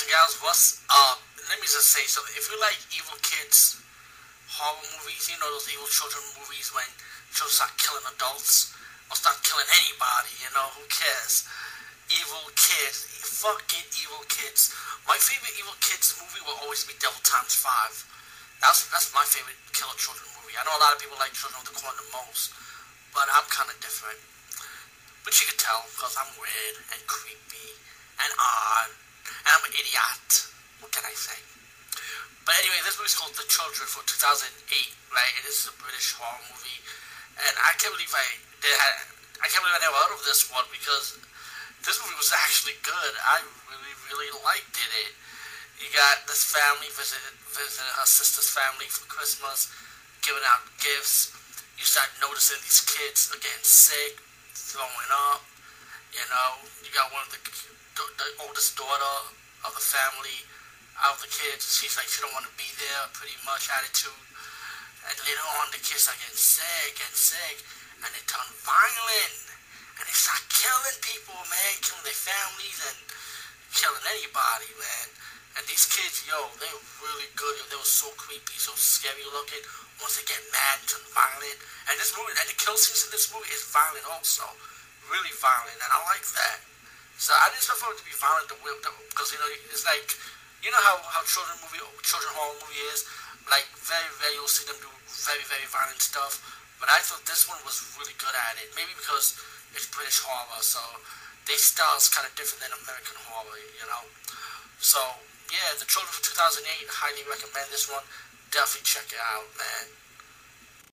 So guys, what's up? Let me just say something. If you like evil kids, horror movies, you know those evil children movies when children start killing adults or start killing anybody, you know, who cares? Evil kids, fucking evil kids. My favorite evil kids movie will always be Devil Times 5. That's my favorite killer children movie. I know a lot of people like Children of the Corn the most, but I'm kind of different. But you can tell because I'm weird and creepy and odd, and I'm an idiot. What can I say? But anyway, this movie's called The Children for 2008, right? It is a British horror movie, and I can't believe I never heard of this one, because this movie was actually good. I really liked it. You got this family visited her sister's family for Christmas, giving out gifts. You start noticing these kids are getting sick, throwing up. You know, you got one of the oldest daughter of the family. Out of the kids, she's like, she don't want to be there, pretty much attitude. And later on, the kids are getting sick, and they turn violent, and they start killing people, man, killing their families, and killing anybody, man. And these kids, yo, they were really good. They were so creepy, so scary looking. Once they get mad, turn violent. And this movie, and the kill scenes in this movie is violent also, really violent, and I like that. So I didn't expect for it to be violent, because you know, it's like, you know how children horror movie is, like very you'll see them do very violent stuff. But I thought this one was really good at it. Maybe because it's British horror, so their style is kind of different than American horror, you know. So yeah, The Children for 2008. Highly recommend this one. Definitely check it out, man.